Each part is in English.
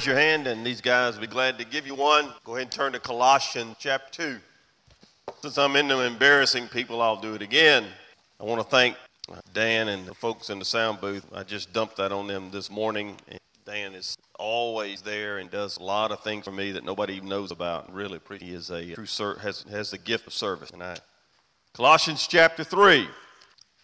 Raise your hand and these guys will be glad to give you one. Go ahead and turn to Colossians chapter 2. Since I'm into embarrassing people, I'll do it again. I want to thank Dan and the folks in the sound booth. I just dumped that on them this morning. Dan is always there and does a lot of things for me that nobody even knows about. Really pretty. He is a true has the gift of service. And Colossians chapter 3. I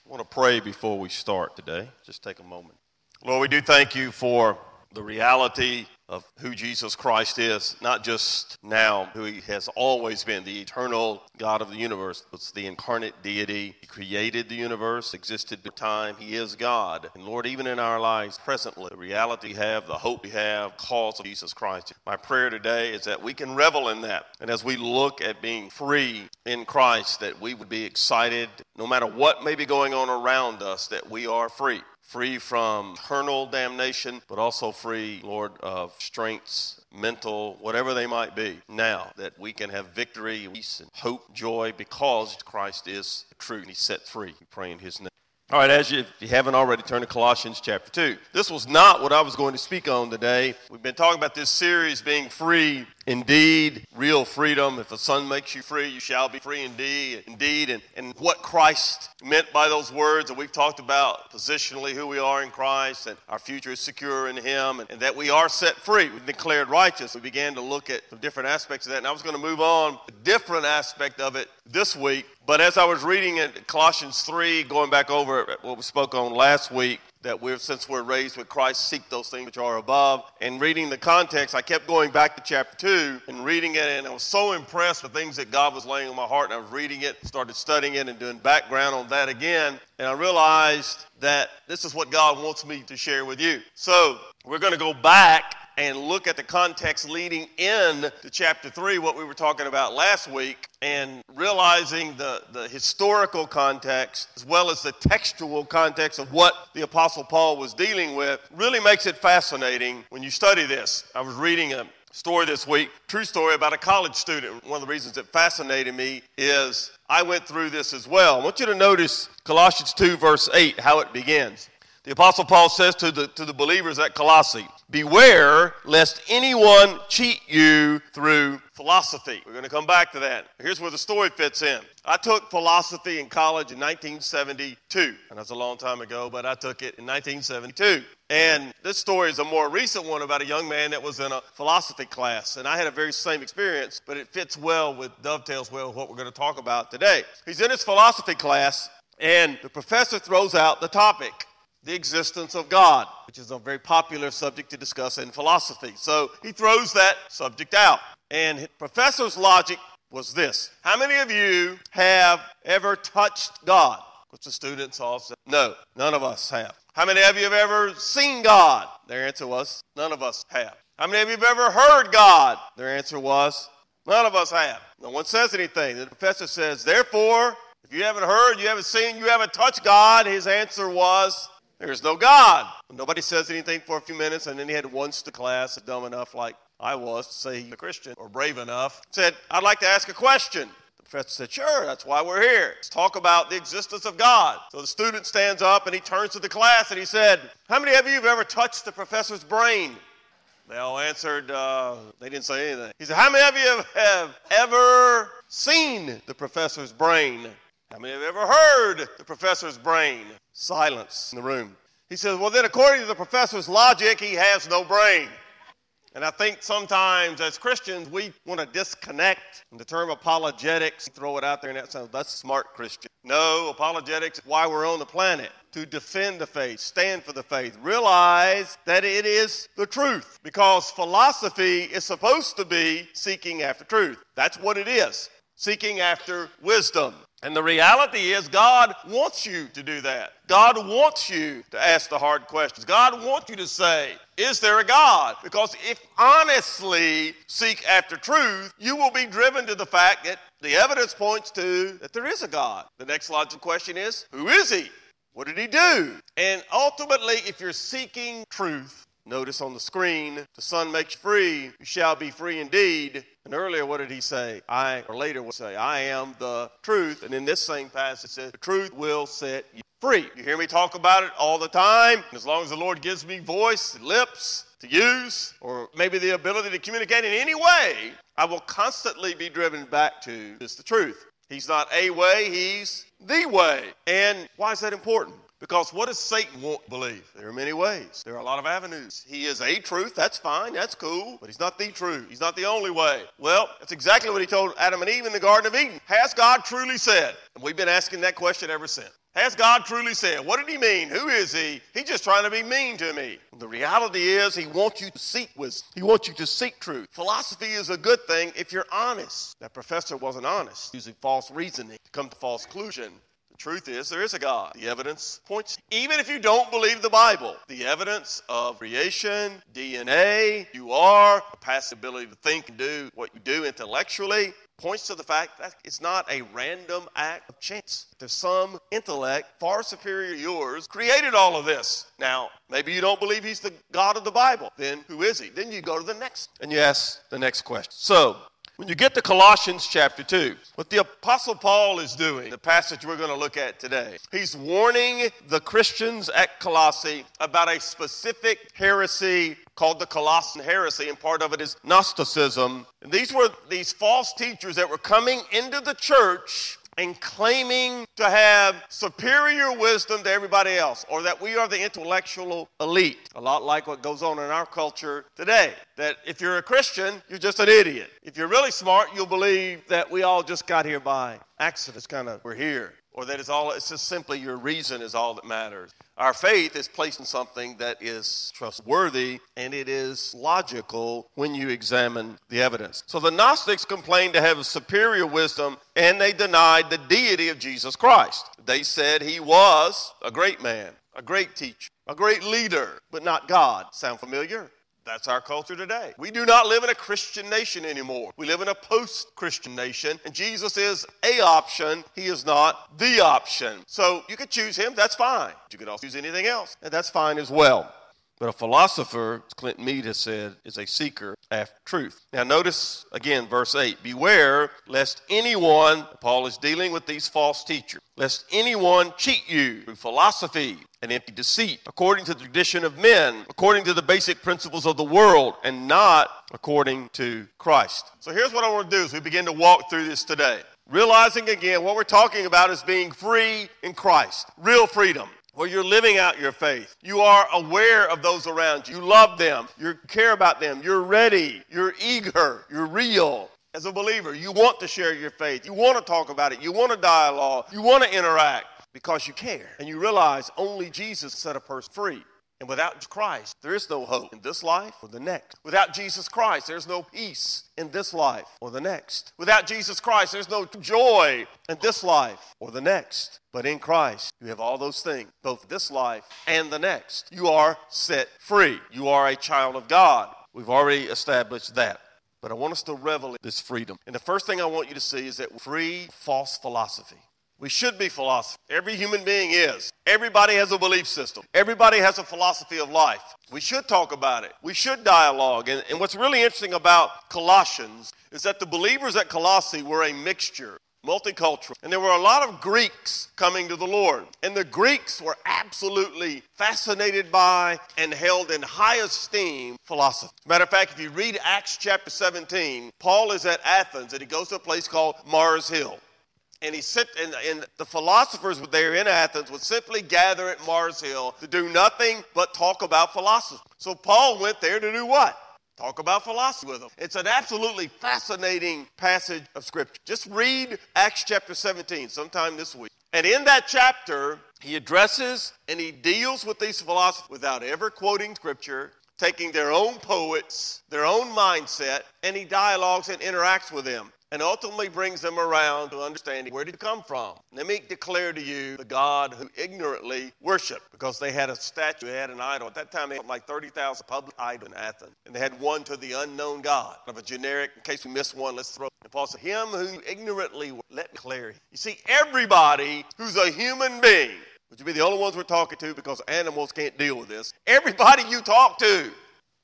want to pray before we start today. Just take a moment. Lord, we do thank you for the reality of who Jesus Christ is, not just now, who he has always been, the eternal God of the universe. It's the incarnate deity. He created the universe, existed before time. He is God. And Lord, even in our lives presently, the reality we have, the hope we have, calls of Jesus Christ. My prayer today is that we can revel in that. And as we look at being free in Christ, that we would be excited, no matter what may be going on around us, that we are free. Free from eternal damnation, but also free, Lord, of strengths, mental, whatever they might be. Now that we can have victory, peace, and hope, joy, because Christ is true and he's set free. We pray in his name. All right, if you haven't already, turn to Colossians chapter 2. This was not what I was going to speak on today. We've been talking about this series being free indeed, real freedom. If the Son makes you free, you shall be free indeed. And what Christ meant by those words, and we've talked about positionally who we are in Christ, and our future is secure in him, and that we are set free. We've declared righteous. We began to look at some different aspects of that, and I was going to move on to a different aspect of it this week. But as I was reading it, Colossians 3, going back over what we spoke on last week, that since we're raised with Christ, seek those things which are above. And reading the context, I kept going back to chapter 2 and reading it, and I was so impressed with things that God was laying on my heart, and I was reading it, started studying it, and doing background on that again, and I realized that this is what God wants me to share with you. So we're going to go back and look at the context leading in to chapter 3, what we were talking about last week, and realizing the historical context as well as the textual context of what the Apostle Paul was dealing with really makes it fascinating when you study this. I was reading a story this week, true story about a college student. One of the reasons it fascinated me is I went through this as well. I want you to notice Colossians 2 verse 8, how it begins. The Apostle Paul says to the believers at Colossae, beware lest anyone cheat you through philosophy. We're going to come back to that. Here's where the story fits in. I took philosophy in college in 1972, and that's a long time ago, but I took it in 1972. And this story is a more recent one about a young man that was in a philosophy class, and I had a very same experience, but it fits well with, dovetails well with what we're going to talk about today. He's in his philosophy class, and the professor throws out the topic, the existence of God, which is a very popular subject to discuss in philosophy. So he throws that subject out. And his professor's logic was this: how many of you have ever touched God? Which the students all said, no, none of us have. How many of you have ever seen God? Their answer was, none of us have. How many of you have ever heard God? Their answer was, none of us have. No one says anything. The professor says, therefore, if you haven't heard, you haven't seen, you haven't touched God, his answer was, there is no God. Nobody says anything for a few minutes, and then he had once the class, dumb enough like I was to say he's a Christian, or brave enough, said, I'd like to ask a question. The professor said, sure, that's why we're here. Let's talk about the existence of God. So the student stands up, and he turns to the class, and he said, how many of you have ever touched the professor's brain? They all answered, they didn't say anything. He said, how many of you have ever seen the professor's brain? How many have ever heard the professor's brain? Silence in the room. He says, well, then according to the professor's logic, he has no brain. And I think sometimes as Christians, we want to disconnect the term apologetics, throw it out there, and that sounds, that's smart Christian. No, apologetics is why we're on the planet, to defend the faith, stand for the faith, realize that it is the truth, because philosophy is supposed to be seeking after truth. That's what it is, seeking after wisdom. And the reality is God wants you to do that. God wants you to ask the hard questions. God wants you to say, is there a God? Because if honestly seek after truth, you will be driven to the fact that the evidence points to that there is a God. The next logical question is, who is he? What did he do? And ultimately, if you're seeking truth, notice on the screen, the Son makes you free, you shall be free indeed. And earlier, what did he say? I am the truth. And in this same passage, it says, the truth will set you free. free. You hear me talk about it all the time. As long as the Lord gives me voice, lips to use, or maybe the ability to communicate in any way, I will constantly be driven back to just the truth. He's not a way, he's the way. And why is that important? Because what does Satan want to believe? There are many ways. There are a lot of avenues. He is a truth. That's fine. That's cool. But he's not the truth. He's not the only way. Well, that's exactly what he told Adam and Eve in the Garden of Eden. Has God truly said? And we've been asking that question ever since. Has God truly said? What did he mean? Who is he? He's just trying to be mean to me. The reality is he wants you to seek wisdom. He wants you to seek truth. Philosophy is a good thing if you're honest. That professor wasn't honest, using false reasoning to come to false conclusion. The truth is there is a God. The evidence points. Even if you don't believe the Bible, the evidence of creation, DNA, you are, the past ability to think and do what you do intellectually, points to the fact that it's not a random act of chance. There's some intellect far superior to yours created all of this. Now, maybe you don't believe he's the God of the Bible. Then who is he? Then you go to the next and you ask the next question. So, when you get to Colossians chapter 2, what the Apostle Paul is doing, the passage we're going to look at today, he's warning the Christians at Colossae about a specific heresy called the Colossian heresy, and part of it is Gnosticism. And these were these false teachers that were coming into the church and claiming to have superior wisdom to everybody else, or that we are the intellectual elite. A lot like what goes on in our culture today, that if you're a Christian, you're just an idiot. If you're really smart, you'll believe that we all just got here by accident. It's kind of, we're here. Or that it's just simply your reason is all that matters. Our faith is placed in something that is trustworthy, and it is logical when you examine the evidence. So the Gnostics complained to have a superior wisdom, and they denied the deity of Jesus Christ. They said he was a great man, a great teacher, a great leader, but not God. Sound familiar? That's our culture today. We do not live in a Christian nation anymore. We live in a post-Christian nation, and Jesus is a option. He is not the option. So you could choose him, that's fine. You could also choose anything else, and that's fine as well. But a philosopher, as Clint Mead has said, is a seeker after truth. Now notice, again, verse 8, beware lest anyone, Paul is dealing with these false teachers, lest anyone cheat you through philosophy and empty deceit, according to the tradition of men, according to the basic principles of the world, and not according to Christ. So here's what I want to do as we begin to walk through this today. Realizing again what we're talking about is being free in Christ, real freedom, where you're living out your faith. You are aware of those around you. You love them. You care about them. You're ready. You're eager. You're real. As a believer, you want to share your faith. You want to talk about it. You want to dialogue. You want to interact. Because you care, and you realize only Jesus set a person free. And without Christ, there is no hope in this life or the next. Without Jesus Christ, there's no peace in this life or the next. Without Jesus Christ, there's no joy in this life or the next. But in Christ, you have all those things, both this life and the next. You are set free. You are a child of God. We've already established that. But I want us to revel in this freedom. And the first thing I want you to see is that we're free from false philosophy. We should be philosophers. Every human being is. Everybody has a belief system. Everybody has a philosophy of life. We should talk about it. We should dialogue. And what's really interesting about Colossians is that the believers at Colossae were a mixture, multicultural. And there were a lot of Greeks coming to the Lord. And the Greeks were absolutely fascinated by and held in high esteem philosophy. As a matter of fact, if you read Acts chapter 17, Paul is at Athens and he goes to a place called Mars Hill. And the philosophers there in Athens would simply gather at Mars Hill to do nothing but talk about philosophy. So Paul went there to do what? Talk about philosophy with them. It's an absolutely fascinating passage of Scripture. Just read Acts chapter 17 sometime this week. And in that chapter, he addresses and he deals with these philosophers without ever quoting Scripture, taking their own poets, their own mindset, and he dialogues and interacts with them. And ultimately brings them around to understanding where did you come from. Let me declare to you the God who ignorantly worshiped, because they had a statue, they had an idol. At that time, they had like 30,000 public idols in Athens, and they had one to the unknown God. Of a generic, in case we miss one, let's throw it. And Paul said, him who ignorantly worshiped, let me declare you. You see, everybody who's a human being, which would be the only ones we're talking to because animals can't deal with this, everybody you talk to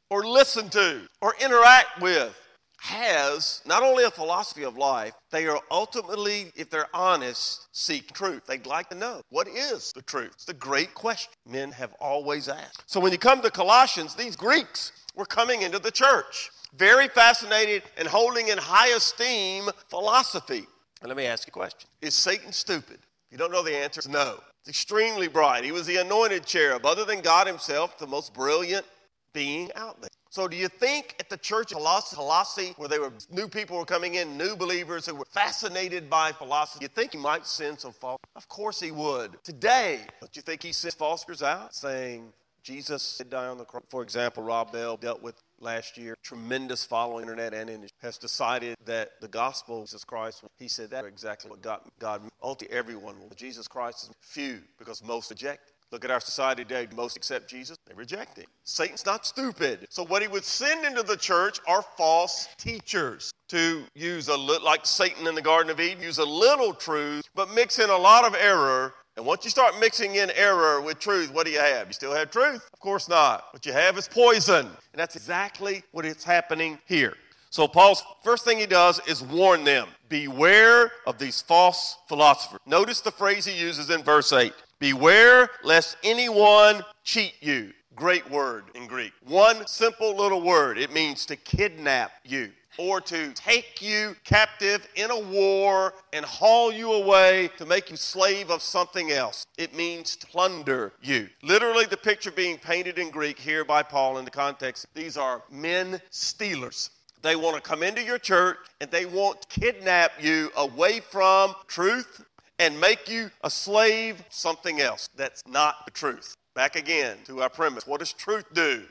or listen to or interact with has not only a philosophy of life, they are ultimately, if they're honest, seek truth. They'd like to know, what is the truth? It's the great question men have always asked. So when you come to Colossians, these Greeks were coming into the church, very fascinated and holding in high esteem philosophy. And let me ask you a question. Is Satan stupid? You don't know the answer, it's no. It's extremely bright. He was the anointed cherub. Other than God himself, the most brilliant being out there. So do you think at the church of Colossae, where new people were coming in, new believers who were fascinated by philosophy, you think he might send some false? Of course he would. Today, don't you think he sends falsers out saying Jesus did die on the cross? For example, Rob Bell dealt with last year, tremendous following internet and industry, has decided that the gospel of Jesus Christ, he said that's exactly what God ultimately everyone will. Jesus Christ is few because most reject. Look at our society today. Most accept Jesus, they reject him. Satan's not stupid. So what he would send into the church are false teachers to use a little, like Satan in the Garden of Eden, use a little truth, but mix in a lot of error. And once you start mixing in error with truth, what do you have? You still have truth? Of course not. What you have is poison. And that's exactly what is happening here. So Paul's first thing he does is warn them. Beware of these false philosophers. Notice the phrase he uses in verse 8. Beware lest anyone cheat you. Great word in Greek. One simple little word. It means to kidnap you or to take you captive in a war and haul you away to make you slave of something else. It means to plunder you. Literally the picture being painted in Greek here by Paul in the context, these are men stealers. They want to come into your church and they want to kidnap you away from truth and make you a slave of something else. That's not the truth. Back again to our premise. What does truth do?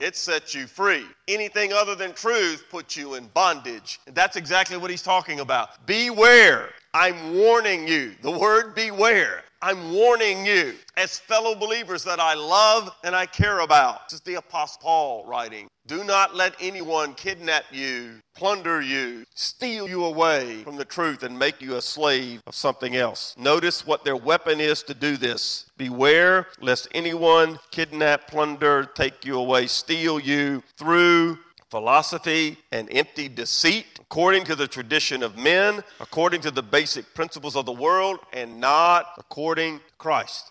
It sets you free. Anything other than truth puts you in bondage. And that's exactly what he's talking about. Beware. I'm warning you. The word beware. I'm warning you as fellow believers that I love and I care about. This is the Apostle Paul writing. Do not let anyone kidnap you, plunder you, steal you away from the truth and make you a slave of something else. Notice what their weapon is to do this. Beware lest anyone kidnap, plunder, take you away, steal you through philosophy and empty deceit, according to the tradition of men, according to the basic principles of the world, and not according to Christ.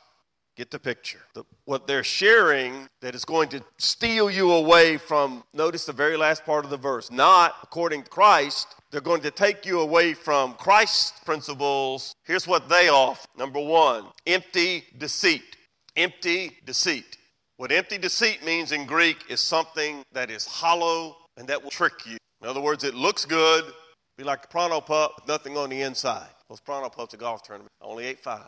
Get the picture. What they're sharing that is going to steal you away from, notice the very last part of the verse, not according to Christ. They're going to take you away from Christ's principles. Here's what they offer. Number one, empty deceit. Empty deceit. What empty deceit means in Greek is something that is hollow and that will trick you. In other words, it looks good. Be like a Pronto Pup with nothing on the inside. Those Pronto Pups at golf tournament, only 8.5.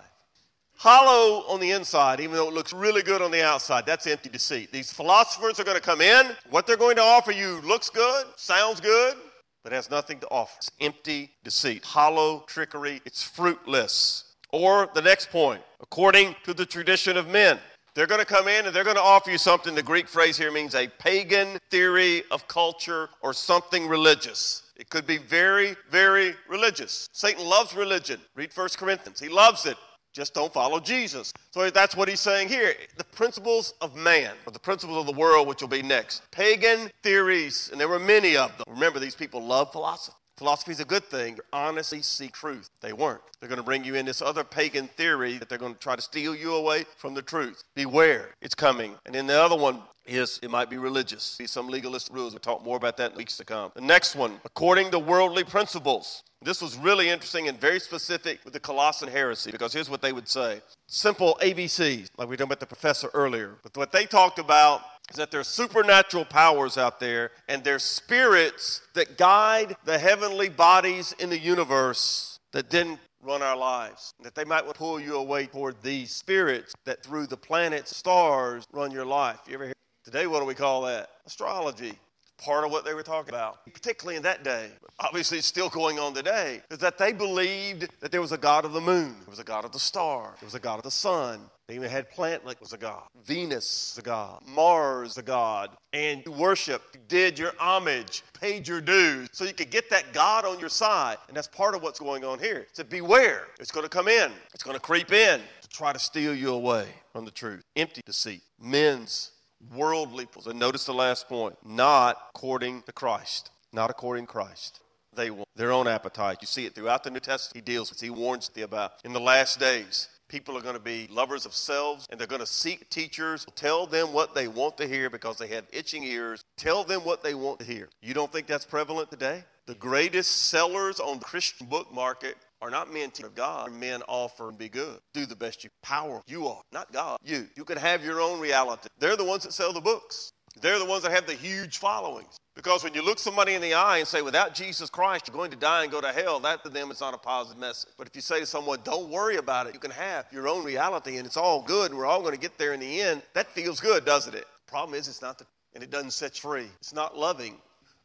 Hollow on the inside, even though it looks really good on the outside. That's empty deceit. These philosophers are going to come in. What they're going to offer you looks good, sounds good, but has nothing to offer. It's empty deceit, hollow trickery. It's fruitless. Or the next point, according to the tradition of men. They're going to come in and they're going to offer you something. The Greek phrase here means a pagan theory of culture or something religious. It could be very, very religious. Satan loves religion. Read 1 Corinthians. He loves it. Just don't follow Jesus. So that's what he's saying here. The principles of man, or the principles of the world, which will be next. Pagan theories, and there were many of them. Remember, these people love philosophy. Philosophy is a good thing. Honestly seek truth. They weren't. They're going to bring you in this other pagan theory that they're going to try to steal you away from the truth. Beware. It's coming. And then the other one is it might be religious. See some legalistic rules. We'll talk more about that in weeks to come. The next one, according to worldly principles. This was really interesting and very specific with the Colossian heresy, because here's what they would say. Simple ABCs, like we were talking about the professor earlier. But what they talked about is that there are supernatural powers out there, and there's spirits that guide the heavenly bodies in the universe that didn't run our lives, that they might pull you away toward these spirits that through the planets, stars, run your life. You ever hear? Today, what do we call that? Astrology. Part of what they were talking about, particularly in that day, obviously it's still going on today, is that they believed that there was a god of the moon, there was a god of the star, there was a god of the sun. They even had planet like was a god. Venus is a god. Mars is a god. And you worshiped, you did your homage, paid your dues, so you could get that god on your side. And that's part of what's going on here. So beware. It's going to come in. It's going to creep in to try to steal you away from the truth. Empty deceit. Men's worldly principles. And notice the last point, not according to Christ. not according to Christ. They want their own appetite. You see it throughout the New Testament. He deals with, he warns thee about. In the last days, people are going to be lovers of selves, and they're going to seek teachers. Tell them what they want to hear because they have itching ears. Tell them what they want to hear. You don't think that's prevalent today? The greatest sellers on the Christian book market are not men to God. Men offer and be good. Do the best you can. Power you are, not God. You can have your own reality. They're the ones that sell the books. They're the ones that have the huge followings. Because when you look somebody in the eye and say, without Jesus Christ, you're going to die and go to hell, that to them is not a positive message. But if you say to someone, don't worry about it, you can have your own reality and it's all good, and we're all going to get there in the end, that feels good, doesn't it? The problem is it's not the truth, and it doesn't set you free. It's not loving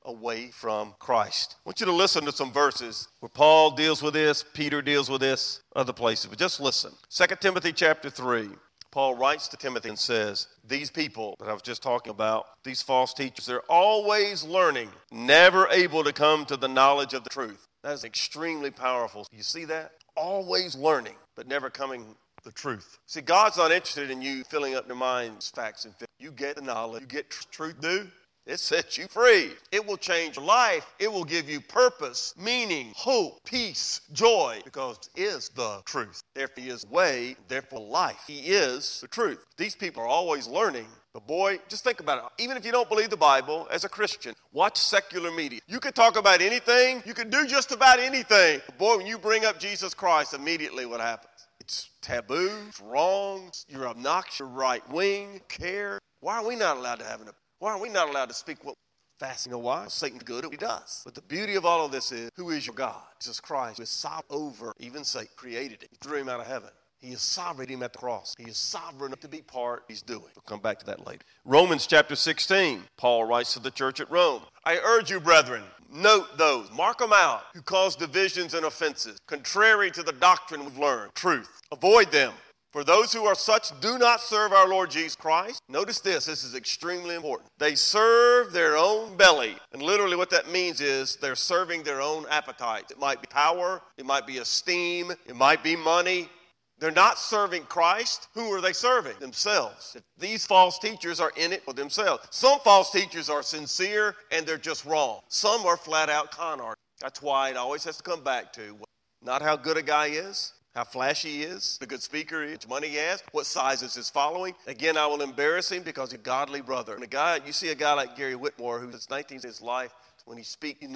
away from Christ. I want you to listen to some verses where Paul deals with this, Peter deals with this, other places, but just listen. 2 Timothy chapter 3. Paul writes to Timothy and says, these people that I was just talking about, these false teachers, they're always learning, never able to come to the knowledge of the truth. That is extremely powerful. You see that? Always learning, but never coming to the truth. See, God's not interested in you filling up your mind's facts and feelings. You get the knowledge, you get truth, dude. It sets you free. It will change your life. It will give you purpose, meaning, hope, peace, joy, because it is the truth. Therefore, he is way, therefore life. He is the truth. These people are always learning. But boy, just think about it. Even if you don't believe the Bible, as a Christian, watch secular media. You can talk about anything. You can do just about anything. But boy, when you bring up Jesus Christ, immediately what happens? It's taboo. It's wrong. You're obnoxious. You're right wing. Care. Why are we not allowed to have an opinion? Why are we not allowed to speak what fasting? You know why? Satan's good at what he does. But the beauty of all of this is, who is your God? Jesus Christ, who is sovereign over even Satan, created it. He threw him out of heaven. He is sovereign him at the cross. He is sovereign to be part he's doing. We'll come back to that later. Romans chapter 16, Paul writes to the church at Rome. I urge you, brethren, note those, mark them out, who cause divisions and offenses, contrary to the doctrine we've learned, truth. Avoid them. For those who are such do not serve our Lord Jesus Christ. Notice this. This is extremely important. They serve their own belly. And literally what that means is they're serving their own appetite. It might be power. It might be esteem. It might be money. They're not serving Christ. Who are they serving? Themselves. These false teachers are in it for themselves. Some false teachers are sincere and they're just wrong. Some are flat out con artists. That's why it always has to come back to not how good a guy is, how flashy he is, the good speaker he is, how much money he has, what size is his following. Again, I will embarrass him because he's a godly brother. And you see a guy like Gary Whitmore, who since 19 of his life, when he speaks, you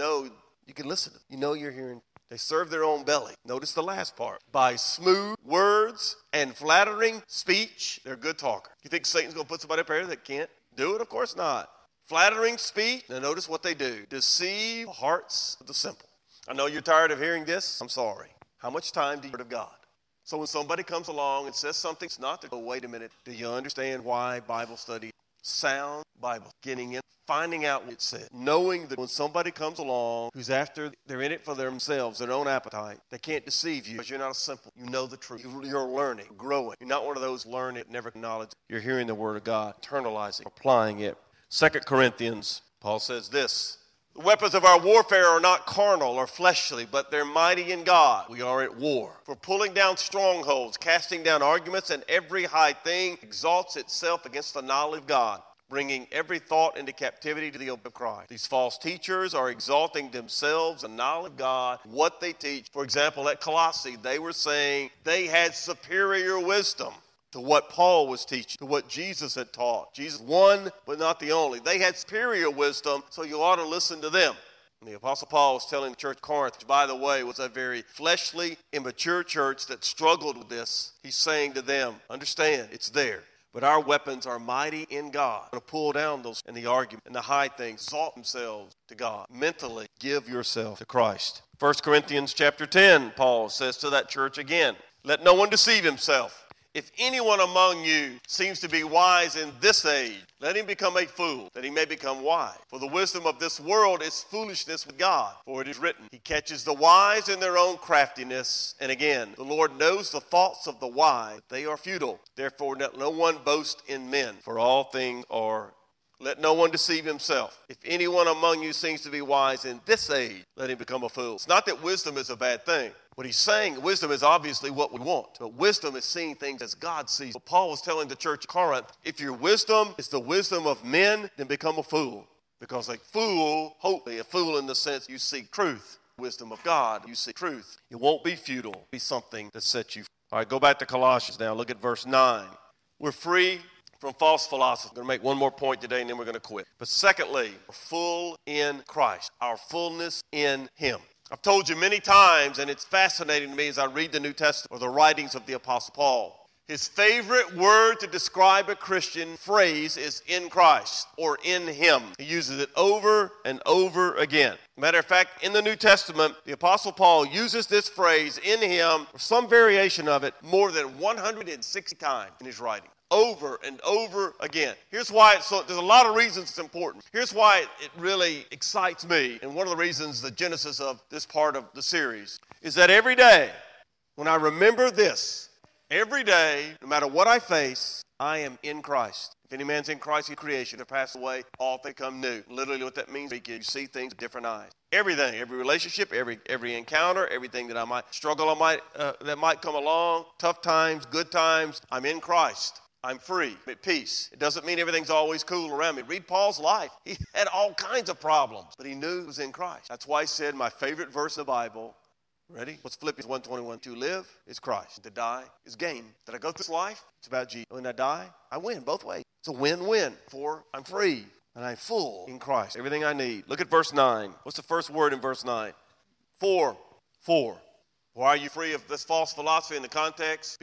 can listen to him. You know you're hearing. They serve their own belly. Notice the last part. By smooth words and flattering speech, they're a good talker. You think Satan's going to put somebody up there that can't do it? Of course not. Flattering speech. Now notice what they do. Deceive hearts of the simple. I know you're tired of hearing this. I'm sorry. How much time do you hear of God? So when somebody comes along and says something, it's not to go, wait a minute, do you understand why Bible study? Sound Bible, getting in, finding out what it said, knowing that when somebody comes along who's after, they're in it for themselves, their own appetite, they can't deceive you because you're not a simple. You know the truth. You're learning, growing. You're not one of those learn it, never acknowledge it. You're hearing the word of God, internalizing, applying it. 2 Corinthians, Paul says this. The weapons of our warfare are not carnal or fleshly, but they're mighty in God. We are at war. For pulling down strongholds, casting down arguments, and every high thing exalts itself against the knowledge of God, bringing every thought into captivity to the obedience of Christ. These false teachers are exalting themselves and knowledge of God, what they teach. For example, at Colossae, they were saying they had superior wisdom to what Paul was teaching, to what Jesus had taught. Jesus one, but not the only. They had superior wisdom, so you ought to listen to them. And the Apostle Paul was telling the church at Corinth, which, by the way, was a very fleshly, immature church that struggled with this. He's saying to them, understand, it's there. But our weapons are mighty in God. To pull down those and the argument and the high things, exalt themselves to God. Mentally give yourself to Christ. 1 Corinthians chapter 10, Paul says to that church again, let no one deceive himself. If anyone among you seems to be wise in this age, let him become a fool, that he may become wise. For the wisdom of this world is foolishness with God, for it is written, he catches the wise in their own craftiness. And again, the Lord knows the thoughts of the wise, they are futile. Therefore, let no one boast in men, for all things are. Let no one deceive himself. If anyone among you seems to be wise in this age, let him become a fool. It's not that wisdom is a bad thing. What he's saying, wisdom is obviously what we want, but wisdom is seeing things as God sees. But Paul was telling the church at Corinth, if your wisdom is the wisdom of men, then become a fool. Because a fool, hopefully a fool in the sense you seek truth, wisdom of God, you seek truth. It won't be futile. It'll be something that sets you free. All right, go back to Colossians now. Look at verse 9. We're free from false philosophy. I'm going to make one more point today, and then we're going to quit. But secondly, we're full in Christ, our fullness in him. I've told you many times, and it's fascinating to me as I read the New Testament or the writings of the Apostle Paul. His favorite word to describe a Christian phrase is in Christ or in him. He uses it over and over again. Matter of fact, in the New Testament, the Apostle Paul uses this phrase in him, or some variation of it, more than 160 times in his writing. Over and over again. Here's why it's so, there's a lot of reasons it's important. Here's why it really excites me, and one of the reasons the genesis of this part of the series is that every day when I remember this, every day, no matter what I face, I am in Christ. If any man's in Christ, he's creation. If passed away, all things come new. Literally what that means, you see things with different eyes. Everything, every relationship, every encounter, everything that I might struggle, that might come along, tough times, good times, I'm in Christ. I'm free, I'm at peace. It doesn't mean everything's always cool around me. Read Paul's life. He had all kinds of problems, but he knew he was in Christ. That's why he said my favorite verse of the Bible, ready? What's Philippians 1:21? To live is Christ. To die is gain. Did I go through this life? It's about Jesus. When I die, I win both ways. It's a win-win, for I'm free and I'm full in Christ. Everything I need. Look at verse 9. What's the first word in verse 9? For. Why are you free of this false philosophy in the context?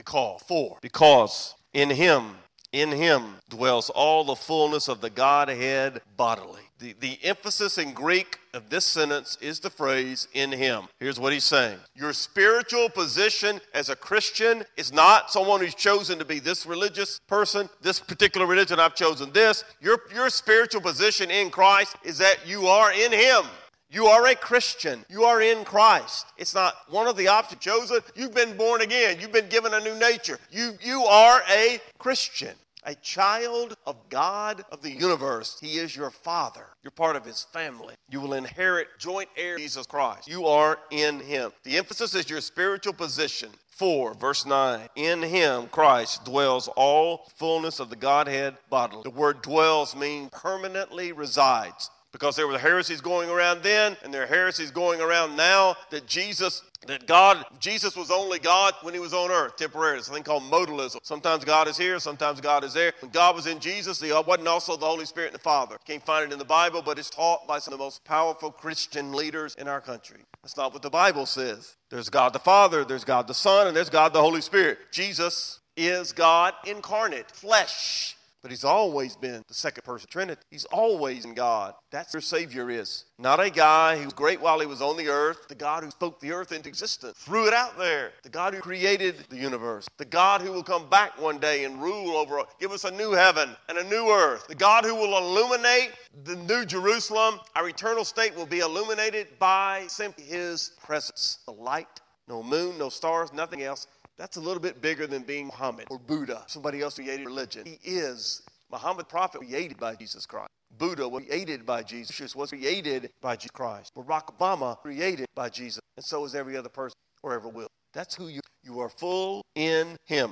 Because. In him dwells all the fullness of the Godhead bodily. The emphasis in Greek of this sentence is the phrase in him. Here's what he's saying. Your spiritual position as a Christian is not someone who's chosen to be this religious person, this particular religion, I've chosen this. Your spiritual position in Christ is that you are in him. You are a Christian. You are in Christ. It's not one of the options chosen. You've been born again. You've been given a new nature. You are a Christian, a child of God of the universe. He is your father. You're part of his family. You will inherit joint heir Jesus Christ. You are in him. The emphasis is your spiritual position. 4, verse 9, in him, Christ, dwells all fullness of the Godhead bodily. The word dwells means permanently resides. Because there were heresies going around then, and there are heresies going around now that Jesus was only God when he was on earth, temporarily. It's a thing called modalism. Sometimes God is here, sometimes God is there. When God was in Jesus, he wasn't also the Holy Spirit and the Father. Can't find it in the Bible, but it's taught by some of the most powerful Christian leaders in our country. That's not what the Bible says. There's God the Father, there's God the Son, and there's God the Holy Spirit. Jesus is God incarnate, flesh. But he's always been the second person Trinity. He's always in God. That's who your Savior is. Not a guy who was great while he was on the earth. The God who spoke the earth into existence, threw it out there. The God who created the universe. The God who will come back one day and rule over, give us a new heaven and a new earth. The God who will illuminate the new Jerusalem. Our eternal state will be illuminated by simply his presence. The light, no moon, no stars, nothing else. That's a little bit bigger than being Muhammad or Buddha, somebody else created religion. He is. Muhammad, prophet, created by Jesus Christ. Buddha was created by Jesus. Jesus was created by Jesus Christ. Barack Obama, created by Jesus. And so is every other person or ever will. That's who you are. You are full in him.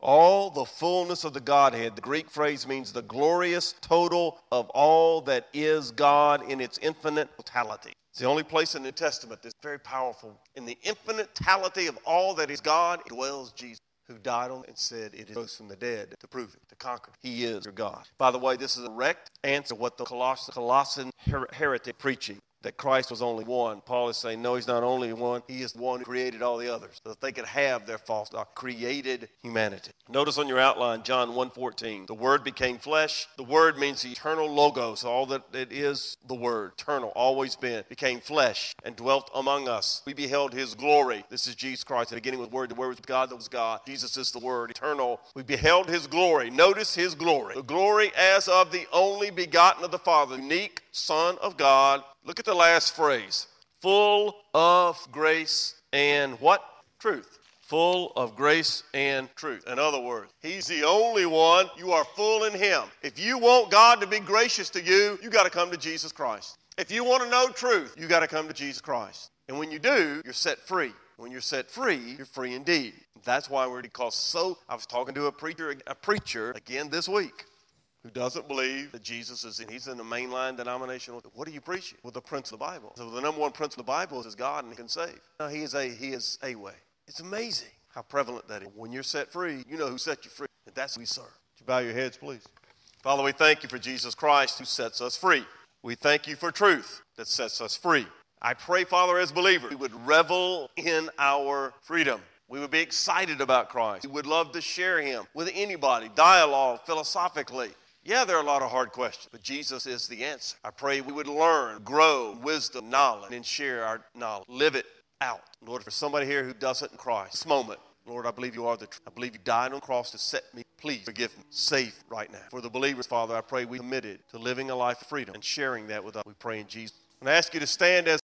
All the fullness of the Godhead. The Greek phrase means the glorious total of all that is God in its infinite totality. It's the only place in the New Testament that's very powerful. In the infinitality of all that is God dwells Jesus, who died on and said it rose from the dead to prove it, to conquer. He is your God. By the way, this is a direct answer to what the Colossian heretic preaching, that Christ was only one. Paul is saying, no, he's not only one. He is the one who created all the others, so that they could have their false doctrine, created humanity. Notice on your outline, John 1:14, the Word became flesh. The Word means the eternal logos, all that it is the Word, eternal, always been, became flesh and dwelt among us. We beheld his glory. This is Jesus Christ. At the beginning was Word. The Word was God. That was God. Jesus is the Word, eternal. We beheld his glory. Notice his glory. The glory as of the only begotten of the Father, unique Son of God. Look at the last phrase, full of grace and what? Truth. Full of grace and truth. In other words, he's the only one. You are full in him. If you want God to be gracious to you, you got to come to Jesus Christ. If you want to know truth, you got to come to Jesus Christ. And when you do, you're set free. When you're set free, you're free indeed. That's why we're called so. I was talking to a preacher again this week. who doesn't believe that Jesus is in. He's in the mainline denominational. What are you preaching? Well, the Prince of the Bible. So the number one Prince of the Bible is God, and He can save. Now, He is a way. It's amazing how prevalent that is. When you're set free, you know who set you free, and that's who we serve. Would you bow your heads, please? Father, we thank you for Jesus Christ who sets us free. We thank you for truth that sets us free. I pray, Father, as believers, we would revel in our freedom. We would be excited about Christ. We would love to share Him with anybody, dialogue, philosophically. Yeah, there are a lot of hard questions, but Jesus is the answer. I pray we would learn, grow, wisdom, knowledge, and share our knowledge. Live it out. Lord, for somebody here who doesn't Christ, this moment, Lord, I believe you are the truth. I believe you died on the cross to set me. Please forgive me. Save right now. For the believers, Father, I pray we committed to living a life of freedom and sharing that with us. We pray in Jesus. And I ask you to stand as